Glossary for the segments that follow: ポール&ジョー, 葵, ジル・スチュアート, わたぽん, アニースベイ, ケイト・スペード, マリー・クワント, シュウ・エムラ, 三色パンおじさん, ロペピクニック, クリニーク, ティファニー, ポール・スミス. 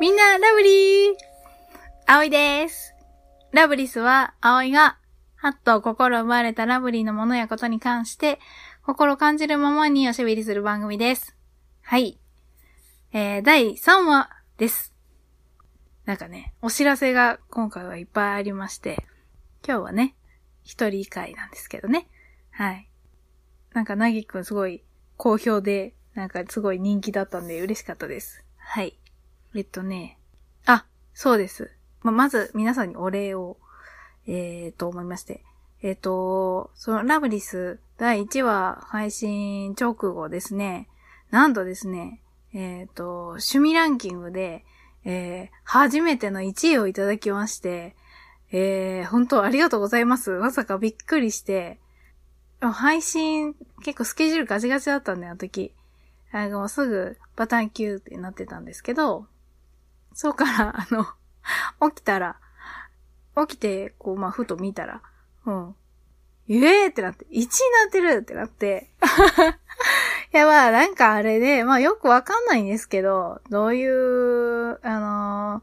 みんな、ラブリーあおいです。ラブリスは、あおいが、はっと心奪われたラブリーのものやことに関して、心を感じるままにおしゃべりする番組です。はい。第3話です。なんかね、お知らせが今回はいっぱいありまして、今日はね、一人会なんですけどね。はい。なんか、なぎくんすごい好評で、なんかすごい人気だったんで嬉しかったです。はい。そうです。まず皆さんにお礼を、思いまして。そのラブリス第1話配信直後ですね、なんとですね、趣味ランキングで、初めての1位をいただきまして、本当ありがとうございます。まさかびっくりして、配信結構スケジュールガチガチだったんだよ、あの時。もうすぐバタンキューってなってたんですけど、そうから、起きて、ふと見たら、ってなって、1位になってるってなって、いや、なんかあれで、よくわかんないんですけど、どういう、後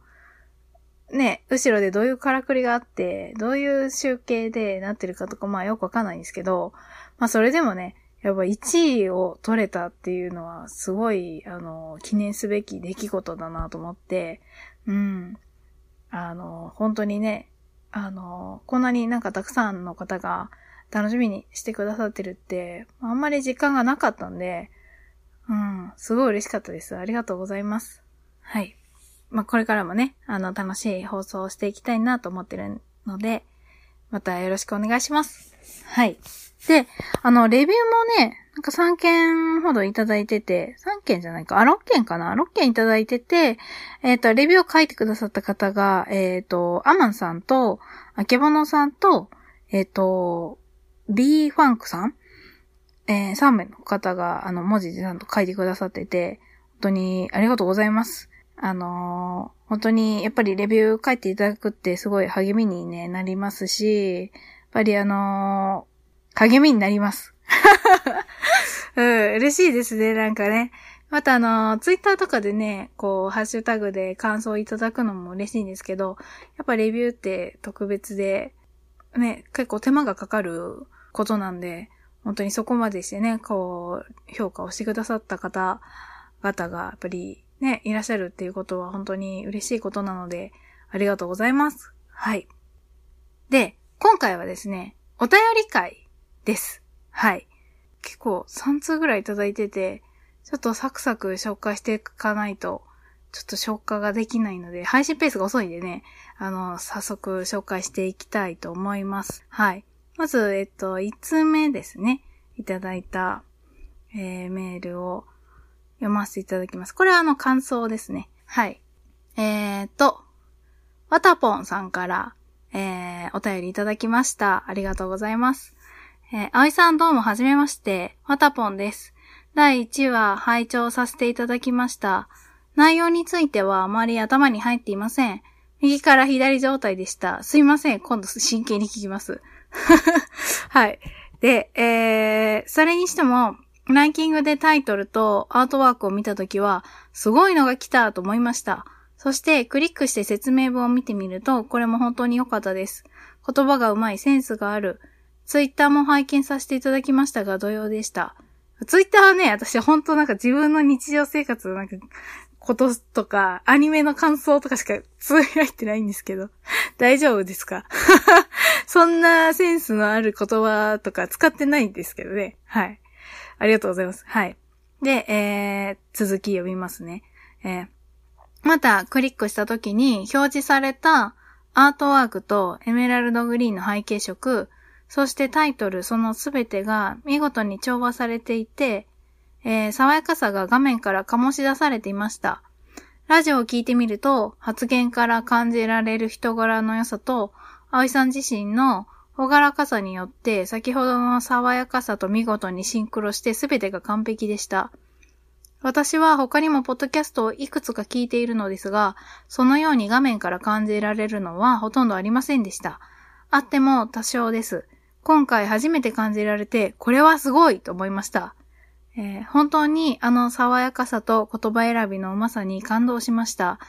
ろでどういうからくりがあって、どういう集計でなってるかとか、よくわかんないんですけど、それでもね、やっぱ1位を取れたっていうのはすごい、記念すべき出来事だなと思って、本当にね、こんなになんかたくさんの方が楽しみにしてくださってるって、あんまり実感がなかったんで、すごい嬉しかったです。ありがとうございます。はい。これからもね、楽しい放送をしていきたいなと思ってるので、またよろしくお願いします。はい。で、レビューもね、なんか3件ほどいただいてて、3件じゃないか、6件かな ?6 件いただいてて、レビューを書いてくださった方が、アマンさんと、あけぼのさんと、B ファンクさん、3名の方が、文字でちゃんと書いてくださってて、本当にありがとうございます。本当に、やっぱりレビュー書いていただくってすごい励みに、ね、なりますし、やっぱり励みになります。嬉しいですね、なんかね。またツイッターとかでね、ハッシュタグで感想いただくのも嬉しいんですけど、やっぱレビューって特別で、ね、結構手間がかかることなんで、本当にそこまでしてね、評価をしてくださった方々が、やっぱりね、いらっしゃるっていうことは本当に嬉しいことなので、ありがとうございます。はい。で、今回はですね、お便り会です。はい。結構3通ぐらいいただいてて、ちょっとサクサク紹介していかないと、ちょっと消化ができないので、配信ペースが遅いんでね、早速紹介していきたいと思います。はい。まず、1通目ですね。いただいた、メールを読ませていただきます。これは感想ですね。はい。わたぽんさんから、お便りいただきました。ありがとうございます。あおいさんどうもはじめまして、わたぽんです。第1話拝聴させていただきました。内容についてはあまり頭に入っていません。右から左状態でした。すいません、今度真剣に聞きます。はい。で、それにしても、ランキングでタイトルとアートワークを見たときは、すごいのが来たと思いました。そして、クリックして説明文を見てみると、これも本当に良かったです。言葉がうまい、センスがある。ツイッターも拝見させていただきましたが、同様でした。ツイッターはね、私本当なんか自分の日常生活のなんかこととか、アニメの感想とかしかつぶやいてないんですけど、大丈夫ですか？そんなセンスのある言葉とか使ってないんですけどね。はい。ありがとうございます。はい。で、続き読みますね。またクリックした時に表示されたアートワークとエメラルドグリーンの背景色、そしてタイトルそのすべてが見事に調和されていて、爽やかさが画面から醸し出されていました。ラジオを聞いてみると発言から感じられる人柄の良さと葵さん自身の朗らかさによって先ほどの爽やかさと見事にシンクロしてすべてが完璧でした。私は他にもポッドキャストをいくつか聞いているのですが、そのように画面から感じられるのはほとんどありませんでした。あっても多少です。今回初めて感じられて、これはすごいと思いました。本当に爽やかさと言葉選びのうまさに感動しました。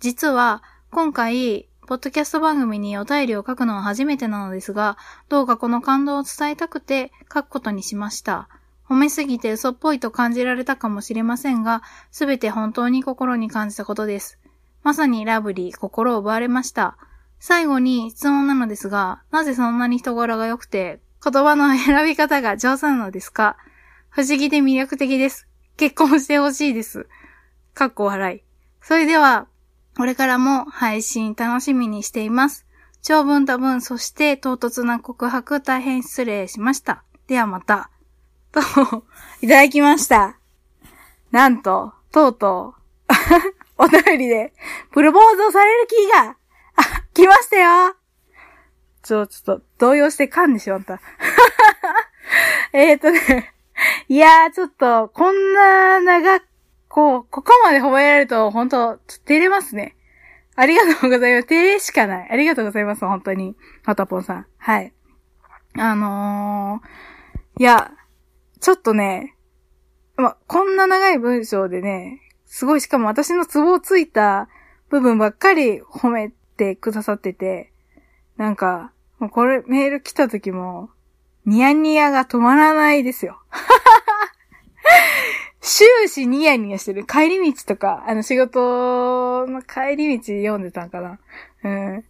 実は今回ポッドキャスト番組にお便りを書くのは初めてなのですが、どうかこの感動を伝えたくて書くことにしました。褒めすぎて嘘っぽいと感じられたかもしれませんが、すべて本当に心に感じたことです。まさにラブリー、心を奪われました。最後に質問なのですが、なぜそんなに人柄が良くて、言葉の選び方が上手なのですか？不思議で魅力的です。結婚してほしいです。かっこ笑い。それでは、これからも配信楽しみにしています。長文多文、そして唐突な告白、大変失礼しました。ではまた。と、いただきました。なんと、とうとう、お便りで、プロポーズをされる気が、来ましたよ。ちょっと、動揺して噛んでしまった。いやー、ちょっと、こんな長く、ここまで褒められると、本当ちょっと照れますね。ありがとうございます。照れしかない。ありがとうございます、本当に。はたぽんさん。はい。いや、ちょっとね、こんな長い文章でね、すごい、しかも私のツボをついた部分ばっかり褒めてくださってて、なんか、もうこれ、メール来た時も、ニヤニヤが止まらないですよ。終始ニヤニヤしてる。帰り道とか、仕事の帰り道読んでたんかな。うん。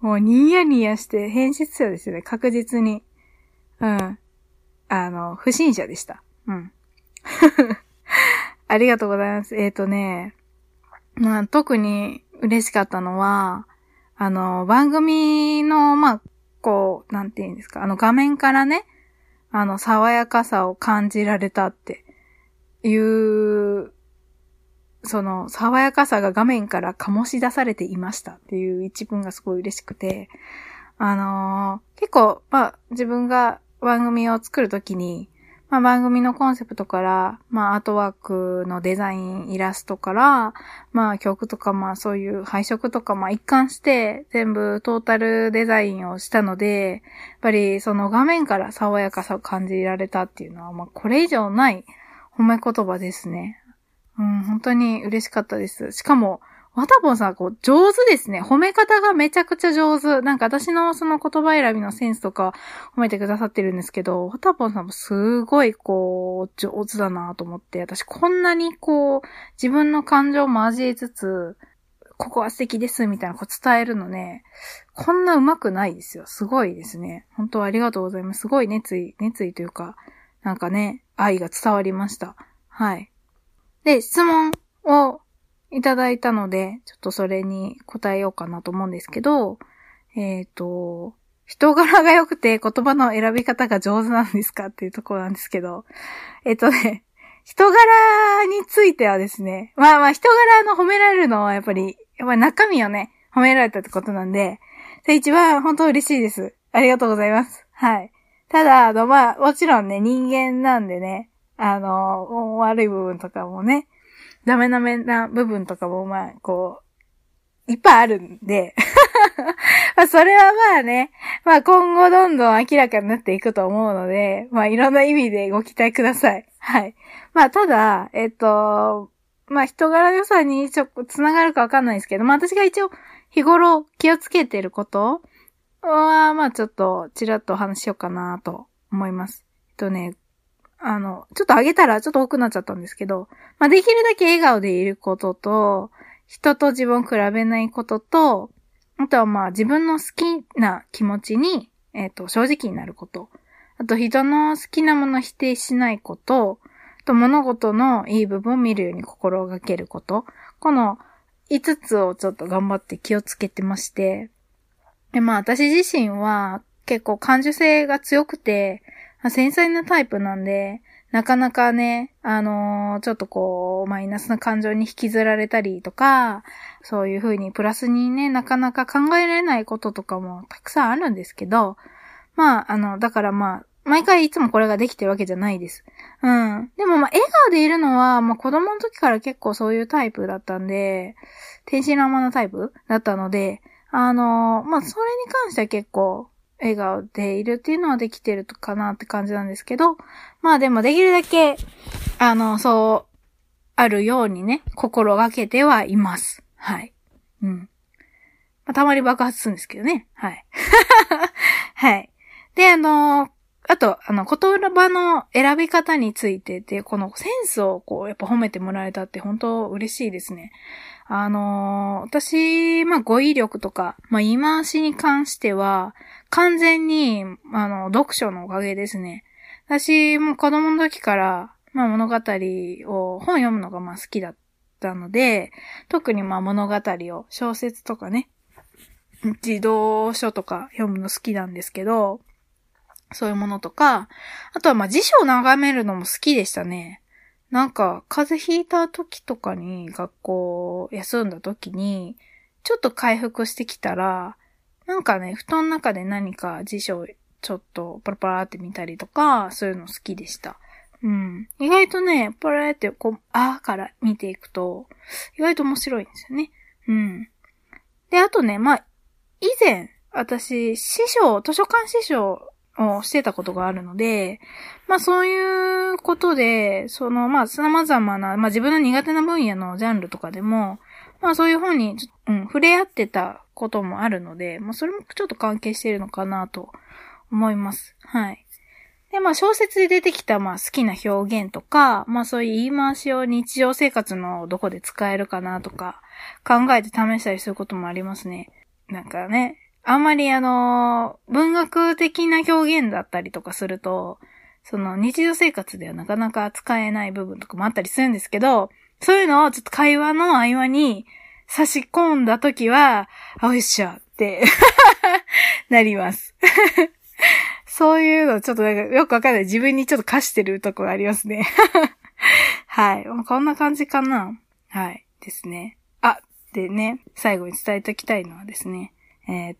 もうニヤニヤして、変質者ですよね。確実に。うん。不審者でした。うん。ありがとうございます。特に嬉しかったのは、番組の、なんて言うんですか、画面からね、爽やかさを感じられたって。いう、その、爽やかさが画面から醸し出されていましたっていう一文がすごい嬉しくて、結構、自分が番組を作るときに、番組のコンセプトから、アートワークのデザイン、イラストから、曲とか、そういう配色とか、一貫して全部トータルデザインをしたので、やっぱりその画面から爽やかさを感じられたっていうのは、これ以上ない、褒め言葉ですね。うん、本当に嬉しかったです。しかも、わたぽんさん、上手ですね。褒め方がめちゃくちゃ上手。なんか私のその言葉選びのセンスとか褒めてくださってるんですけど、わたぽんさんもすごい、上手だなと思って、私こんなに自分の感情を交えつつ、ここは素敵です、みたいな伝えるのね、こんな上手くないですよ。すごいですね。本当ありがとうございます。すごい熱意というか、なんかね、愛が伝わりました。はい。で、質問をいただいたので、ちょっとそれに答えようかなと思うんですけど、人柄が良くて言葉の選び方が上手なんですかっていうところなんですけど、人柄についてはですね、人柄褒められるのはやっぱり中身をね、褒められたってことなんで、一番本当嬉しいです。ありがとうございます。はい。ただ、もちろんね、人間なんでね、悪い部分とかもね、ダメダメな部分とかも、いっぱいあるんで、それはね、今後どんどん明らかになっていくと思うので、いろんな意味でご期待ください。はい。ただ、人柄良さにつながるかわかんないですけど、私が一応、日頃気をつけてること、は、ちょっと、ちらっとお話しようかなと思います。ちょっと上げたらちょっと多くなっちゃったんですけど、できるだけ笑顔でいることと、人と自分を比べないことと、あとは自分の好きな気持ちに、正直になること。あと、人の好きなものを否定しないこと、あと、物事のいい部分を見るように心がけること。この5つをちょっと頑張って気をつけてまして、で、私自身は結構感受性が強くて、繊細なタイプなんで、なかなかね、ちょっとマイナスな感情に引きずられたりとか、そういう風にプラスにね、なかなか考えられないこととかもたくさんあるんですけど、だから毎回いつもこれができてるわけじゃないです。うん。でも笑顔でいるのは、子供の時から結構そういうタイプだったんで、天真爛漫なタイプだったので、それに関しては結構、笑顔でいるっていうのはできてるかなって感じなんですけど、でもできるだけ、そう、あるようにね、心がけてはいます。はい。うん。まあ、たまに爆発するんですけどね。はい。はい。で、あと、言葉の選び方についてで、このセンスをこう、やっぱ褒めてもらえたって本当嬉しいですね。私、まあ、語彙力とか、まあ、言い回しに関しては、完全に、読書のおかげですね。私、もう子供の時から、まあ、物語を、本読むのがまあ好きだったので、特にまあ物語を、小説とかね、児童書とか読むの好きなんですけど、そういうものとか、あとはまあ辞書を眺めるのも好きでしたね。なんか、風邪ひいた時とかに、学校休んだ時に、ちょっと回復してきたら、なんかね、布団の中で何か辞書をちょっとパラパラって見たりとか、そういうの好きでした。うん。意外とね、パラってこう、あーから見ていくと、意外と面白いんですよね。うん。で、あとね、まあ、以前、私、図書館司書をしてたことがあるので、まあそういうことで、まあ様々な、まあ自分の苦手な分野のジャンルとかでも、まあそういう本に、触れ合ってたこともあるので、まあそれもちょっと関係しているのかなと思います。はい。で、まあ小説で出てきた、まあ好きな表現とか、まあそういう言い回しを日常生活のどこで使えるかなとか、考えて試したりすることもありますね。なんかね、あんまり文学的な表現だったりとかすると、日常生活ではなかなか使えない部分とかもあったりするんですけど、そういうのをちょっと会話の合間に差し込んだときは、あ、おいしょってなります。そういうのちょっとなんかよくわかんない。自分にちょっと課してるところありますね。はい。こんな感じかな。はい。ですね。あ、でね、最後に伝えておきたいのはですね。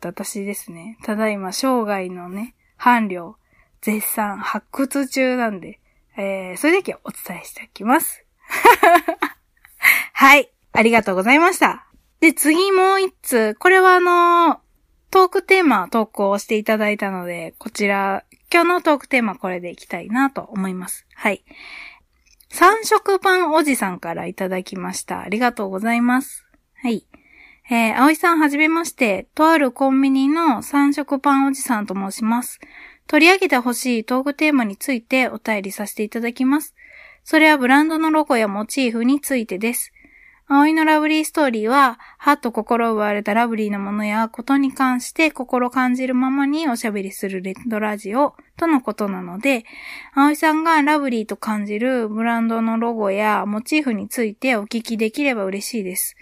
私ですね、ただいま生涯のね、伴侶、絶賛発掘中なんで、それだけお伝えしておきます。はい、ありがとうございました。で、次もう一つ、これはトークテーマ投稿していただいたので、こちら、今日のトークテーマこれでいきたいなと思います。はい。三色パンおじさんからいただきました。ありがとうございます。はい。葵さんはじめまして、とあるコンビニの三色パンおじさんと申します。取り上げてほしいトークテーマについてお便りさせていただきます。それはブランドのロゴやモチーフについてです。葵のラブリーストーリーは、はっと心奪われたラブリーなものやことに関して心感じるままにおしゃべりするレッドラジオとのことなので、葵さんがラブリーと感じるブランドのロゴやモチーフについてお聞きできれば嬉しいです。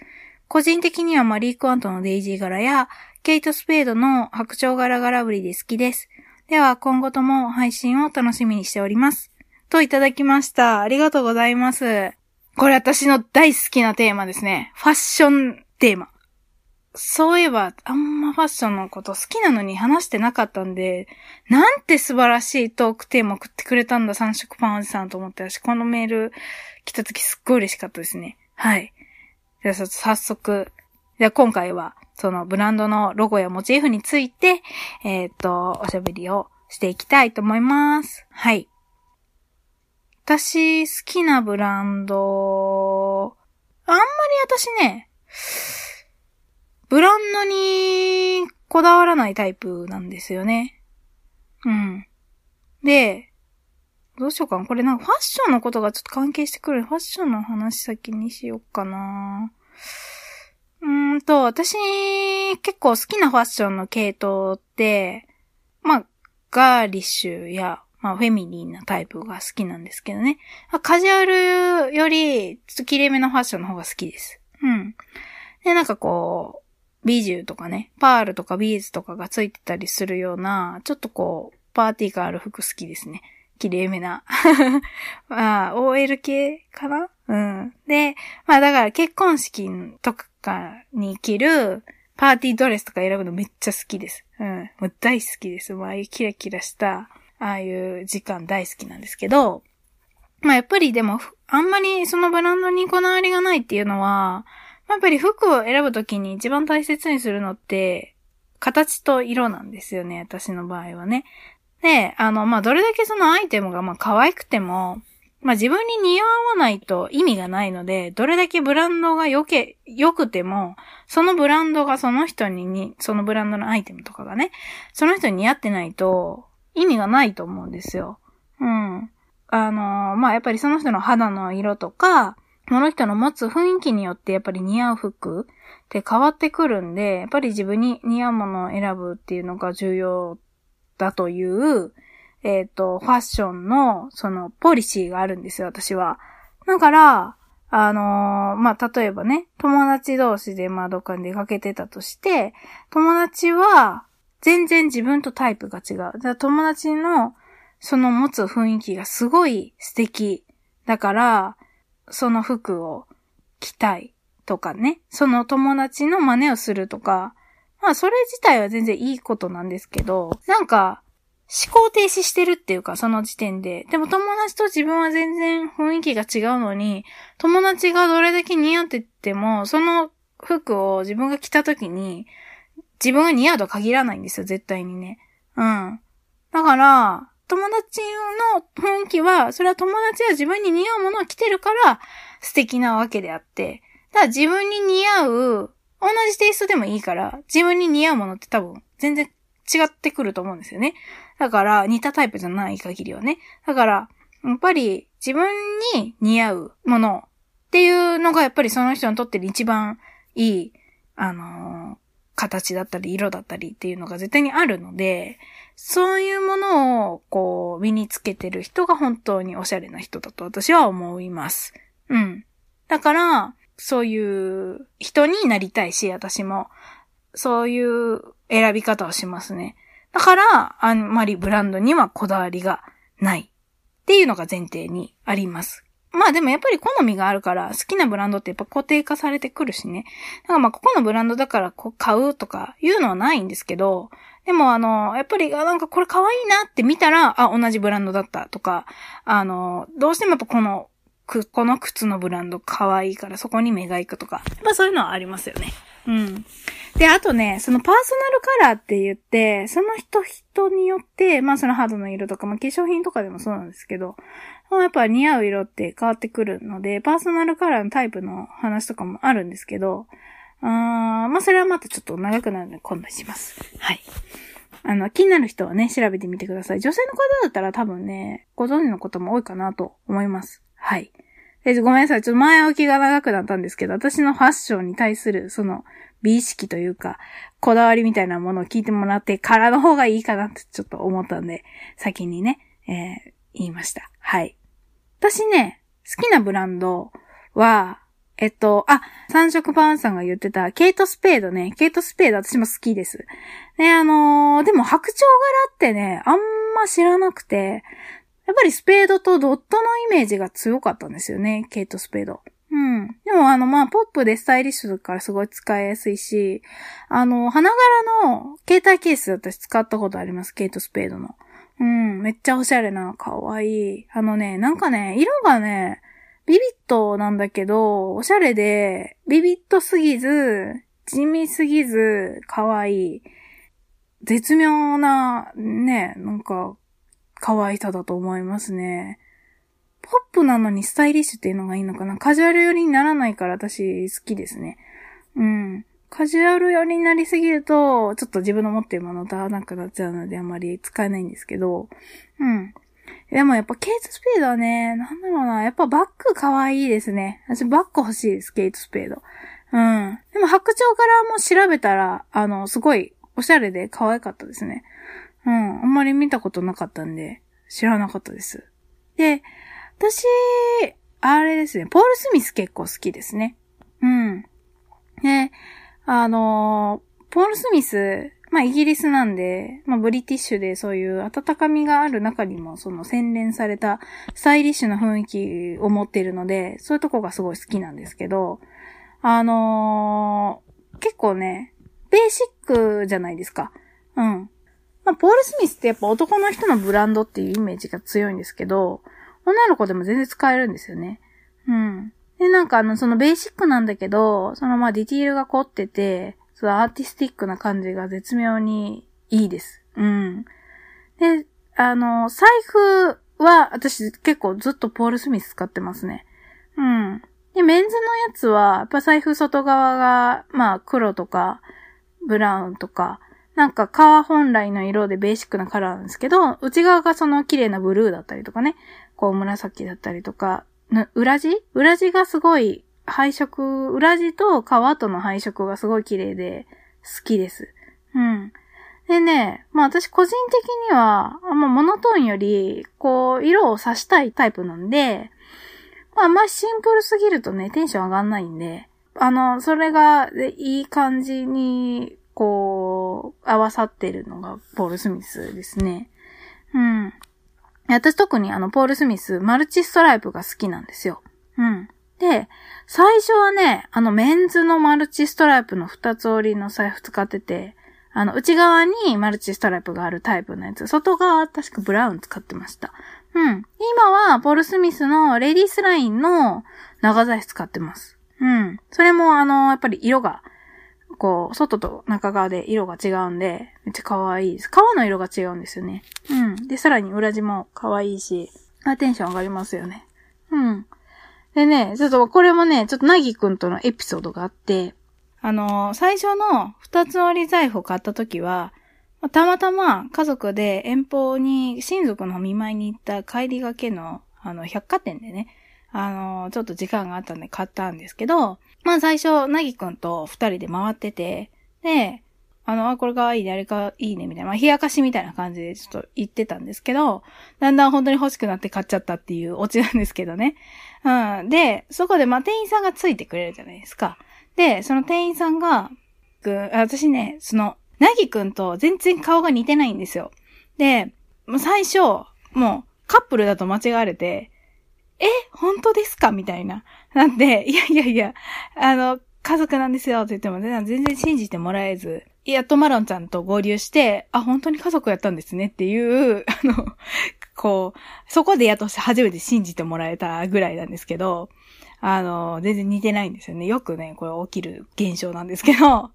個人的にはマリー・クワントのデイジー柄やケイト・スペードの白鳥柄がラブリーで好きです。では今後とも配信を楽しみにしております。といただきました。ありがとうございます。これ私の大好きなテーマですね。ファッションテーマ。そういえばあんまファッションのこと好きなのに話してなかったんで、なんて素晴らしいトークテーマ送ってくれたんだ三色パンおじさんと思って、私このメール来た時すっごい嬉しかったですね。はい。じゃあ早速、じゃあ今回はそのブランドのロゴやモチーフについて、おしゃべりをしていきたいと思います。はい。私好きなブランド、あんまり私ね、ブランドにこだわらないタイプなんですよね。うん。で、どうしようかな。これなんかファッションのことがちょっと関係してくる。ファッションの話先にしようかな。私、結構好きなファッションの系統って、まあ、ガーリッシュや、まあ、フェミニーなタイプが好きなんですけどね。カジュアルより、ちょっと綺麗めのファッションの方が好きです。うん。で、なんかこう、ビジューとかね、パールとかビーズとかがついてたりするような、ちょっとこう、パーティーがある服好きですね。綺麗めな。まあ、OL 系かな？うん。で、まあだから結婚式とかに着るパーティードレスとか選ぶのめっちゃ好きです。うん。もう大好きです。まあ、ああいうキラキラした、ああいう時間大好きなんですけど、まあやっぱりでも、あんまりそのブランドにこだわりがないっていうのは、やっぱり服を選ぶときに一番大切にするのって、形と色なんですよね。私の場合はね。で、まあ、どれだけそのアイテムが、まあ、可愛くても、まあ自分に似合わないと意味がないので、どれだけブランドが良くても、そのブランドがその人に、そのブランドのアイテムとかがね、その人に似合ってないと意味がないと思うんですよ。うん。まあやっぱりその人の肌の色とか、その人の持つ雰囲気によってやっぱり似合う服って変わってくるんで、やっぱり自分に似合うものを選ぶっていうのが重要だという、ファッションの、その、ポリシーがあるんですよ、私は。だから、まあ、例えばね、友達同士で、まあ、どっかに出かけてたとして、友達は、全然自分とタイプが違う。だから友達の、その持つ雰囲気がすごい素敵。だから、その服を着たいとかね、その友達の真似をするとか、まあ、それ自体は全然いいことなんですけど、なんか、思考停止してるっていうか、その時点で。でも友達と自分は全然雰囲気が違うのに、友達がどれだけ似合ってても、その服を自分が着た時に、自分が似合うとは限らないんですよ、絶対にね。うん。だから、友達の雰囲気は、それは友達は自分に似合うものを着てるから、素敵なわけであって。だから自分に似合う、同じテイストでもいいから、自分に似合うものって多分、全然違ってくると思うんですよね。だから、似たタイプじゃない限りはね。だから、やっぱり自分に似合うものっていうのが、やっぱりその人にとって一番いい、形だったり、色だったりっていうのが絶対にあるので、そういうものを、こう、身につけてる人が本当におしゃれな人だと私は思います。うん。だから、そういう人になりたいし、私も、そういう選び方をしますね。だから、あんまりブランドにはこだわりがないっていうのが前提にあります。まあでもやっぱり好みがあるから、好きなブランドってやっぱ固定化されてくるしね。だからまあここのブランドだから買うとかいうのはないんですけど、でもやっぱりなんかこれ可愛いなって見たら、あ、同じブランドだったとか、どうしてもやっぱこの靴のブランド可愛いからそこに目が行くとか、まあそういうのはありますよね。うん。で、あとね、そのパーソナルカラーって言って、その人によって、まあその肌の色とか、まあ化粧品とかでもそうなんですけど、やっぱ似合う色って変わってくるので、パーソナルカラーのタイプの話とかもあるんですけど、まあそれはまたちょっと長くなるので今度します。はい。気になる人はね、調べてみてください。女性の方だったら多分ね、ご存知のことも多いかなと思います。はい。ごめんなさい。ちょっと前置きが長くなったんですけど、私のファッションに対する、その、美意識というか、こだわりみたいなものを聞いてもらってからの方がいいかなってちょっと思ったんで、先にね、言いました。はい。私ね、好きなブランドは、三色パンさんが言ってた、ケイトスペードね。ケイトスペード私も好きです。ね、でも白鳥柄ってね、あんま知らなくて、やっぱりスペードとドットのイメージが強かったんですよね、ケイトスペード。うん。でもまあ、ポップでスタイリッシュだからすごい使いやすいし、花柄の携帯ケース私使ったことあります、ケイトスペードの。うん、めっちゃおしゃれな、かわいい。なんかね、色がね、ビビットなんだけど、おしゃれで、ビビットすぎず、地味すぎず、かわいい。絶妙な、ね、なんか、可愛さだと思いますね。ポップなのにスタイリッシュっていうのがいいのかな。カジュアル寄りにならないから私好きですね。うん。カジュアル寄りになりすぎると、ちょっと自分の持っているものと合わなくなっちゃうのであんまり使えないんですけど。うん。でもやっぱケイトスペードはね、なんだろうな。やっぱバッグ可愛いですね。私バッグ欲しいです、ケイトスペード。うん。でも白鳥からも調べたら、すごいおしゃれで可愛かったですね。うん。あんまり見たことなかったんで、知らなかったです。で、私、あれですね、ポール・スミス結構好きですね。うん。で、ポール・スミス、まあ、イギリスなんで、まあ、ブリティッシュでそういう温かみがある中にも、その洗練されたスタイリッシュな雰囲気を持っているので、そういうとこがすごい好きなんですけど、結構ね、ベーシックじゃないですか。うん。まあ、ポール・スミスってやっぱ男の人のブランドっていうイメージが強いんですけど、女の子でも全然使えるんですよね。うん。で、なんかそのベーシックなんだけど、そのまあディティールが凝ってて、そのアーティスティックな感じが絶妙にいいです。うん。で、財布は、私結構ずっとポールスミス使ってますね。うん。で、メンズのやつは、やっぱ財布外側が、まあ黒とか、ブラウンとか、なんか革本来の色でベーシックなカラーなんですけど、内側がその綺麗なブルーだったりとかね、こう紫だったりとか、裏地がすごい配色、裏地と革との配色がすごい綺麗で好きです。うん。でね、まあ私個人的には、まあモノトーンより、こう、色を刺したいタイプなんで、まああんまりシンプルすぎるとね、テンション上がんないんで、それがいい感じに、こう、合わさってるのがポール・スミスですね。うん。私特にポール・スミス、マルチストライプが好きなんですよ。うん。で、最初はね、メンズのマルチストライプの二つ折りの財布使ってて、内側にマルチストライプがあるタイプのやつ。外側は確かブラウン使ってました。うん。今は、ポールスミスのレディースラインの長財布使ってます。うん。それもやっぱり色が、こう、外と中側で色が違うんで、めっちゃ可愛いです。革の色が違うんですよね。うん。で、さらに裏地も可愛いし、テンション上がりますよね。うん。でね、ちょっとこれもね、ちょっとなぎくんとのエピソードがあって、最初の二つ折り財布を買った時は、たまたま家族で遠方に親族の見舞いに行った帰りがけの、百貨店でね、ちょっと時間があったんで買ったんですけど、まあ最初、なぎくんと二人で回ってて、で、これかわいいね、あれかいいね、みたいな、まあ冷やかしみたいな感じでちょっと言ってたんですけど、だんだん本当に欲しくなって買っちゃったっていうオチなんですけどね。うん。で、そこでまあ店員さんがついてくれるじゃないですか。で、その店員さんが、私ね、なぎくんと全然顔が似てないんですよ。で、最初、もうカップルだと間違われて、本当ですかみたいな。なんで、いやいやいや、家族なんですよって言っても全然信じてもらえず、やっとマロンちゃんと合流して、あ、本当に家族やったんですねっていう、こう、そこでやっと初めて信じてもらえたぐらいなんですけど、全然似てないんですよね。よくね、これ起きる現象なんですけど。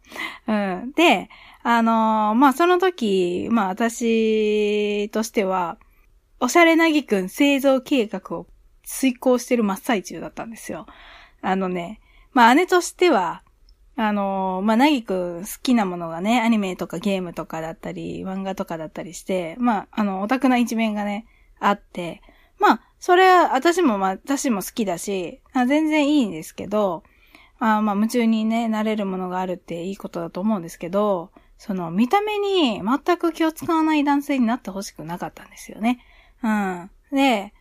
うん。で、まあ、その時、まあ、私としては、おしゃれなぎくん製造計画を遂行してる真っ最中だったんですよ。まあ、姉としては、まあ、なぎくん好きなものがね、アニメとかゲームとかだったり、漫画とかだったりして、まあ、オタクな一面がね、あって、まあ、それは私も好きだし、全然いいんですけど、まあ、夢中にね、なれるものがあるっていいことだと思うんですけど、見た目に全く気を使わない男性になってほしくなかったんですよね。うん。で、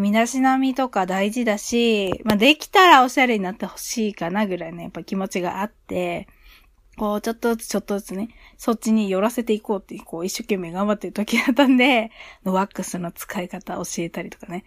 身だしなみとか大事だし、まあ、できたらおしゃれになってほしいかなぐらいね、やっぱ気持ちがあって、こう、ちょっとずつね、そっちに寄らせていこうって、こう、一生懸命頑張ってる時だったんで、ワックスの使い方教えたりとかね。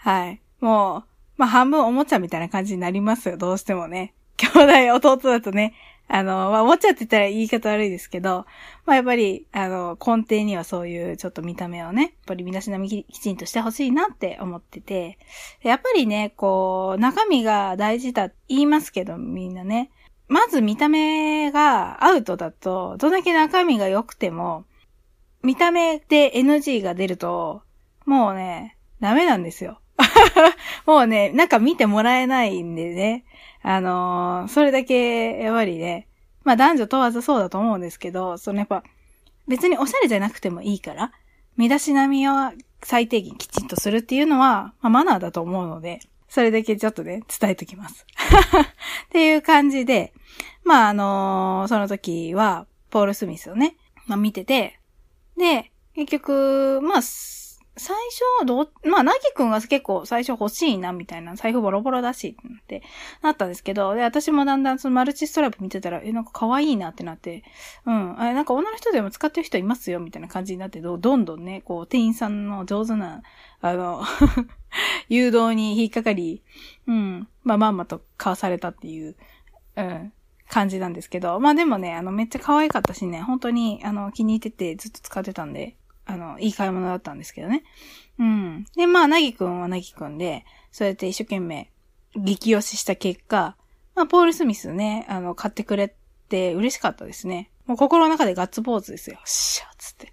はい。もう、まあ、半分おもちゃみたいな感じになりますよ、どうしてもね。兄弟、弟だとね、まあ、おもちゃって言ったら言い方悪いですけど、まあ、やっぱり、根底にはそういうちょっと見た目をね、やっぱり身だしなみきちんとしてほしいなって思ってて、やっぱりね、こう、中身が大事だって言いますけど、みんなね。まず見た目がアウトだと、どんだけ中身が良くても、見た目で NG が出ると、もうね、ダメなんですよ。もうね、なんか見てもらえないんでね。それだけ、やっぱりね、まあ男女問わずそうだと思うんですけど、やっぱ、別におしゃれじゃなくてもいいから、身だしなみを最低限きちんとするっていうのは、まあマナーだと思うので、それだけちょっとね、伝えときます。っていう感じで、まあ、その時は、ポール・スミスをね、まあ見てて、で、結局、まあ、最初、まあ、なぎくんが結構最初欲しいな、みたいな、財布ボロボロだし、ってなったんですけど、で、私もだんだんマルチストライプ見てたら、なんか可愛いなってなって、うん、あれなんか女の人でも使ってる人いますよ、みたいな感じになって、どんどんね、こう、店員さんの上手な、誘導に引っかかり、うん、まあ、まんまと買わされたっていう、うん、感じなんですけど、まあでもね、めっちゃ可愛かったしね、本当に、気に入っててずっと使ってたんで、いい買い物だったんですけどね。うん。で、まあ、なぎくんはなぎくんで、そうやって一生懸命、激推しした結果、まあ、ポール・スミスね、買ってくれて嬉しかったですね。もう心の中でガッツポーズですよ。しゃーっつって。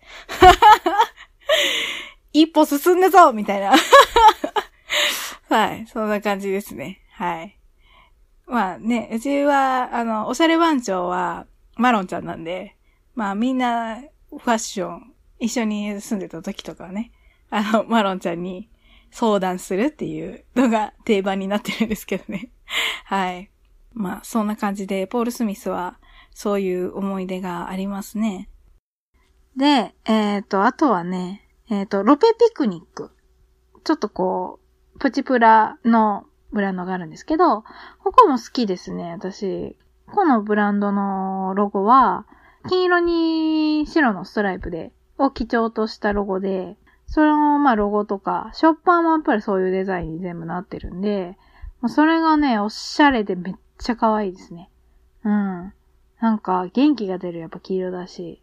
一歩進んだぞみたいな。はい。そんな感じですね。はい。まあね、うちは、おしゃれ番長は、マロンちゃんなんで、まあみんな、ファッション、一緒に住んでた時とかはね、マロンちゃんに相談するっていうのが定番になってるんですけどね。はい。まあそんな感じで、ポール・スミスは、そういう思い出がありますね。で、あとはね、ロペピクニック。ちょっとこう、プチプラのブランドがあるんですけど、ここも好きですね、私。このブランドのロゴは、金色に白のストライプで、を基調としたロゴで、その、まあ、ロゴとか、ショッパーもやっぱりそういうデザインに全部なってるんで、それがね、おしゃれでめっちゃ可愛いですね。うん。なんか、元気が出るやっぱ黄色だし、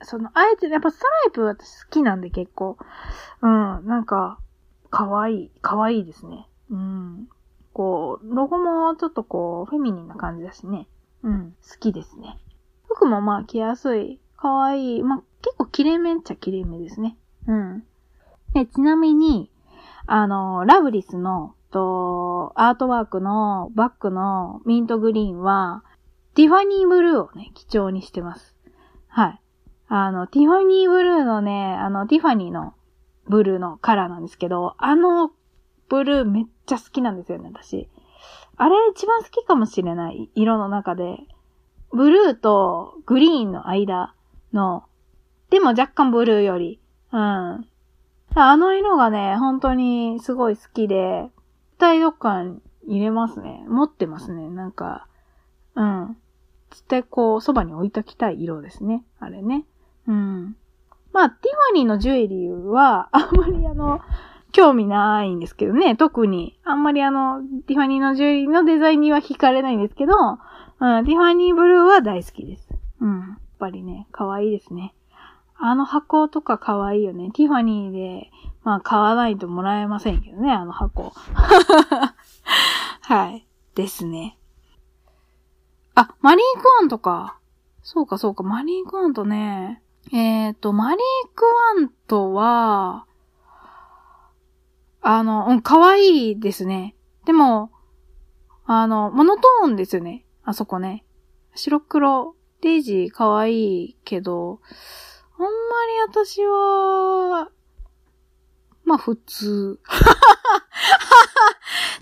あえて、やっぱストライプ私好きなんで結構。うん、なんか、可愛いですね。うん。こう、ロゴもちょっとこう、フェミニンな感じだしね。うん、好きですね。服もまあ着やすい、可愛い。まあ結構綺麗めっちゃ綺麗めですね。うん。で、ちなみに、ラブリスの、アートワークのバッグのミントグリーンは、ティファニーブルーをね、基調にしてます。はい。ティファニーブルーのね、ティファニーのブルーのカラーなんですけど、ブルーめっちゃ好きなんですよね、私。あれ一番好きかもしれない、色の中で。ブルーとグリーンの間の、でも若干ブルーより、うん。色がね、本当にすごい好きで、絶対どっかに入れますね。持ってますね、なんか。うん。絶対こう、そばに置いときたい色ですね、あれね。うん。まあ、ティファニーのジュエリーは、あんまり興味ないんですけどね。特に、あんまりティファニーのジュエリーのデザインには惹かれないんですけど、うん、ティファニーブルーは大好きです。うん。やっぱりね、可愛いですね。箱とか可愛いよね。ティファニーで、まあ、買わないともらえませんけどね、箱。はい。ですね。あ、マリー・クワントか。そうか、マリー・クワントね。マリー・クワントは、可愛いですね。でも、モノトーンですよね。あそこね。白黒、デイジー可愛いけど、あんまり私は、まあ普通。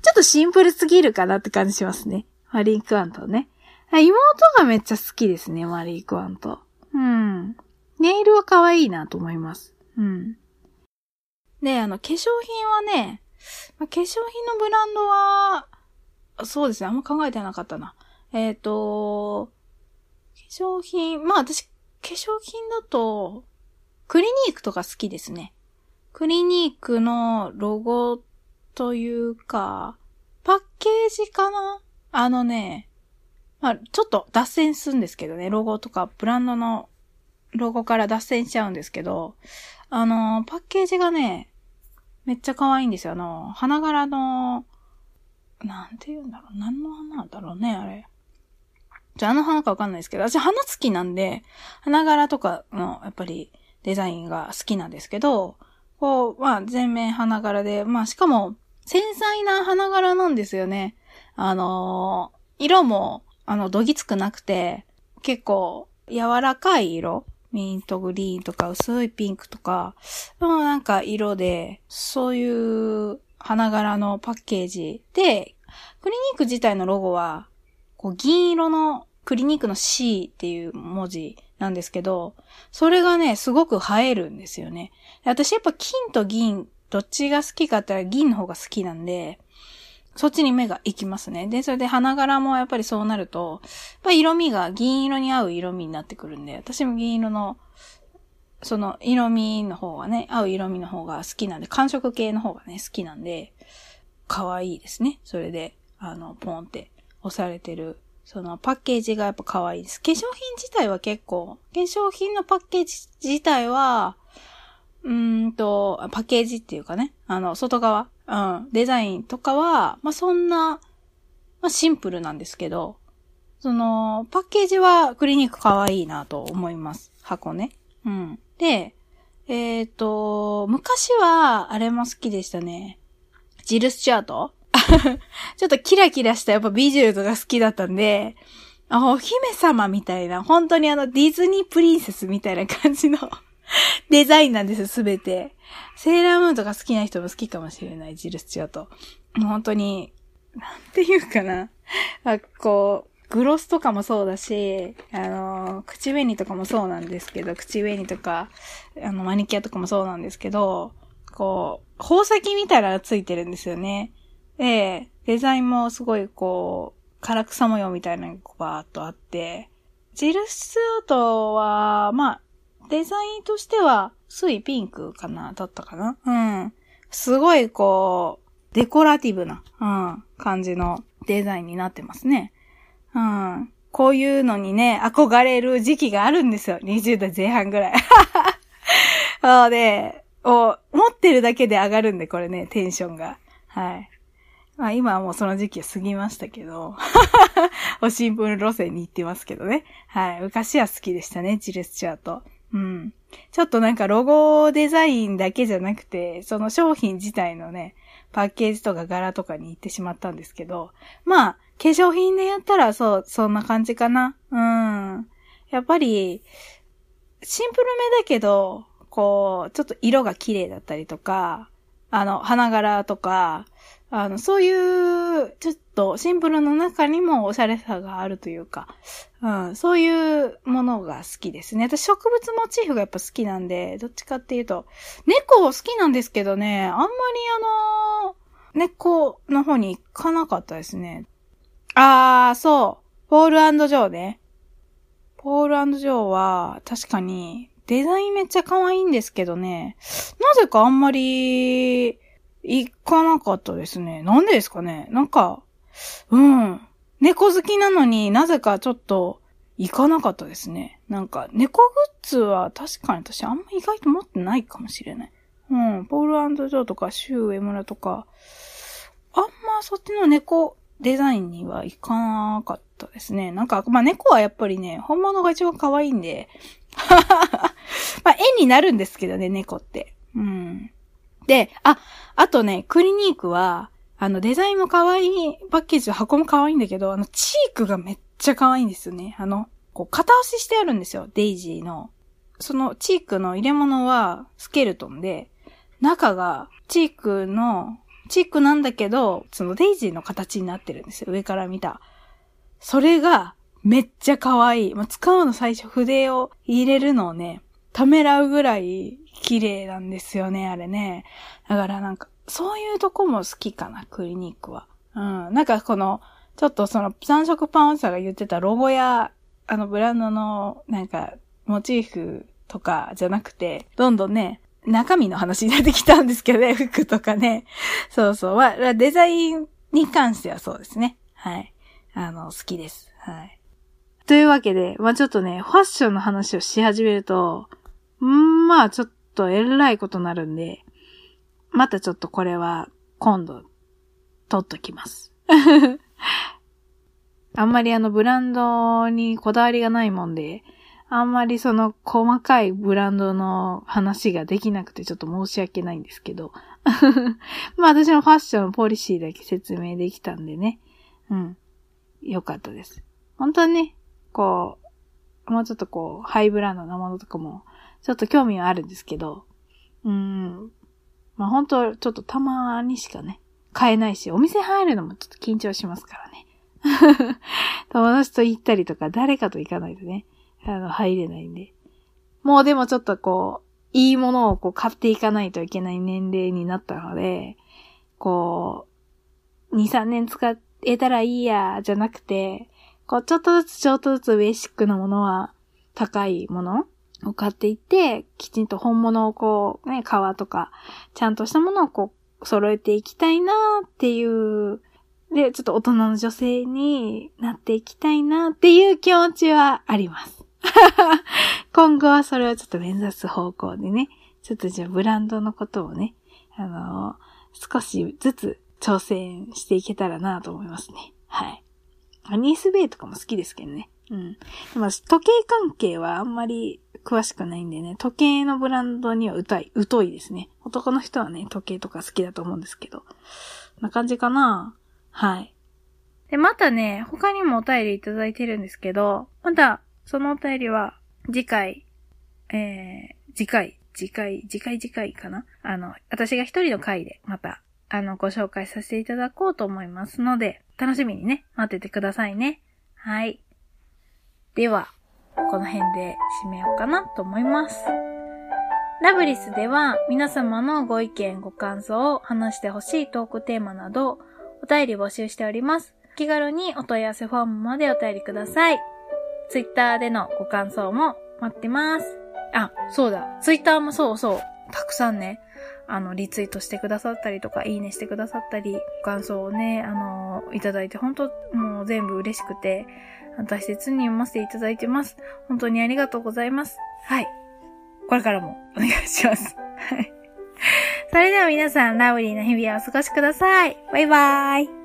ちょっとシンプルすぎるかなって感じしますね。マリー・クワントね。妹がめっちゃ好きですね、マリー・クワント。うん。ネイルは可愛いなと思います。うん。で、化粧品はね、化粧品のブランドは、そうですね、あんま考えてなかったな。化粧品、まあ私、化粧品だと、クリニークとか好きですね。クリニークのロゴというか、パッケージかな？まあ、ちょっと脱線するんですけどね、ロゴとかブランドのロゴから脱線しちゃうんですけど、パッケージがね、めっちゃ可愛いんですよ。花柄の、なんて言うんだろう、何の花だろうね、あれ。あの花かわかんないですけど、私花好きなんで、花柄とかの、やっぱりデザインが好きなんですけど、こう、まあ、全面花柄で、まあ、しかも、繊細な花柄なんですよね。色も、どぎつくなくて、結構、柔らかい色。ミントグリーンとか、薄いピンクとか、のなんか色で、そういう花柄のパッケージで、クリニーク自体のロゴは、こう銀色のクリニークの C っていう文字なんですけど、それがね、すごく映えるんですよね。私やっぱ金と銀、どっちが好きかって言ったら銀の方が好きなんで、そっちに目が行きますね。で、それで花柄もやっぱりそうなると、やっぱ色味が銀色に合う色味になってくるんで、私も銀色の、色味の方がね、合う色味の方が好きなんで、寒色系の方がね、好きなんで、可愛いですね。それで、ポンって押されてる、パッケージがやっぱ可愛いです。化粧品自体は結構、化粧品のパッケージ自体は、パッケージっていうかね、外側、うん、デザインとかは、まあ、そんな、まあ、シンプルなんですけど、パッケージはクリニック可愛いなと思います。箱ね。うん。で、昔は、あれも好きでしたね。ジル・スチュアートちょっとキラキラしたやっぱビジューズが好きだったんで、お姫様みたいな、本当にディズニープリンセスみたいな感じのデザインなんですよ、すべて。セーラームーンとか好きな人も好きかもしれない、ジル・スチュアート。もう本当に、なんていうかな。こう、グロスとかもそうだし、口紅とかもそうなんですけど、口紅とか、マニキュアとかもそうなんですけど、こう、宝石みたいなのがついてるんですよね。で、デザインもすごいこう、唐草模様みたいなのがバーっとあって、ジル・スチュアートは、まあ、デザインとしては、薄いピンクかな、だったかな。うん。すごいこう、デコラティブな、うん、感じのデザインになってますね。うん。こういうのにね、憧れる時期があるんですよ。20代前半ぐらい。なので、持ってるだけで上がるんで、これね、テンションが。はい。まあ今はもうその時期は過ぎましたけど、シンプル路線に行ってますけどね。はい。昔は好きでしたね、ジル・スチュアート。うん。ちょっとなんかロゴデザインだけじゃなくて、その商品自体のね、パッケージとか柄とかに行ってしまったんですけど、まあ、化粧品でやったらそんな感じかな。うん。やっぱり、シンプルめだけど、こう、ちょっと色が綺麗だったりとか、花柄とか、そういう、ちょっとシンプルの中にもおしゃれさがあるというか、うん、そういうものが好きですね。私、植物モチーフがやっぱ好きなんで、どっちかっていうと、猫好きなんですけどね、あんまり猫の方に行かなかったですね。そう。ポール&ジョーね。ポール&ジョーは、確かに、デザインめっちゃ可愛いんですけどね、なぜかあんまり、行かなかったですね。なんでですかね。なんか、うん。猫好きなのになぜかちょっと行かなかったですね。なんか、猫グッズは確かに私あんま意外と持ってないかもしれない。うん。ポール&ジョーとか、シュウ・エムラとか、あんまそっちの猫デザインには行かなかったですね。なんか、まあ、猫はやっぱりね、本物が一番可愛いんで、まあ、絵になるんですけどね、猫って。うん。で、あとね、クリニークは、デザインも可愛い、パッケージの箱も可愛いんだけど、チークがめっちゃ可愛いんですよね。こう、片押ししてあるんですよ、デイジーの。そのチークの入れ物はスケルトンで、中がチークなんだけど、そのデイジーの形になってるんですよ、上から見た。それが、めっちゃ可愛い。まあ、使うの最初、筆を入れるのをね、ためらうぐらい綺麗なんですよね、あれね。だからなんか、そういうとこも好きかな、クリニックは。うん。なんかこの、ちょっとその、三色パンおじさんが言ってたロゴや、ブランドの、なんか、モチーフとかじゃなくて、どんどんね、中身の話になってきたんですけどね、服とかね。そうそう。デザインに関してはそうですね。はい。好きです。はい。というわけで、まぁ、ちょっとね、ファッションの話をし始めると、まぁ、ちょっとえらいことになるんで、またちょっとこれは今度、撮っときます。あんまりブランドにこだわりがないもんで、あんまりその細かいブランドの話ができなくてちょっと申し訳ないんですけど。まあ私のファッションのポリシーだけ説明できたんでね。うん。よかったです。本当はね、こう、もうちょっとこう、ハイブランドなものとかも、ちょっと興味はあるんですけど。まあ本当ちょっとたまにしかね、買えないし、お店入るのもちょっと緊張しますからね。友達と行ったりとか、誰かと行かないとね。入れないんで。もうでもちょっとこう、いいものをこう買っていかないといけない年齢になったので、こう、2、3年使えたらいいや、じゃなくて、こう、ちょっとずつベーシックなものは、高いものを買っていって、きちんと本物をこう、ね、革とか、ちゃんとしたものをこう、揃えていきたいなっていう、で、ちょっと大人の女性になっていきたいなっていう気持ちはあります。今後はそれをちょっと目指す方向でね、ちょっとじゃあブランドのことをね、少しずつ挑戦していけたらなと思いますね。はい。アニースベイとかも好きですけどね。うん。でも時計関係はあんまり詳しくないんでね、時計のブランドには疎いですね。男の人はね、時計とか好きだと思うんですけど。こんな感じかな。はい。で、またね、他にもお便りいただいてるんですけど、また、そのお便りは、次回かな。私が一人の回で、また、ご紹介させていただこうと思いますので、楽しみにね、待っててくださいね。はい。では、この辺で締めようかなと思います。ラブリスでは、皆様のご意見、ご感想を話してほしいトークテーマなど、お便り募集しております。気軽にお問い合わせフォームまでお便りください。ツイッターでのご感想も待ってます。あ、そうだ。ツイッターもそう。たくさんね、リツイートしてくださったりとか、いいねしてくださったり、ご感想をね、いただいて、本当もう全部嬉しくて、大切に読ませていただいてます。本当にありがとうございます。はい。これからもお願いします。はい。それでは皆さん、ラブリーな日々をお過ごしください。バイバーイ。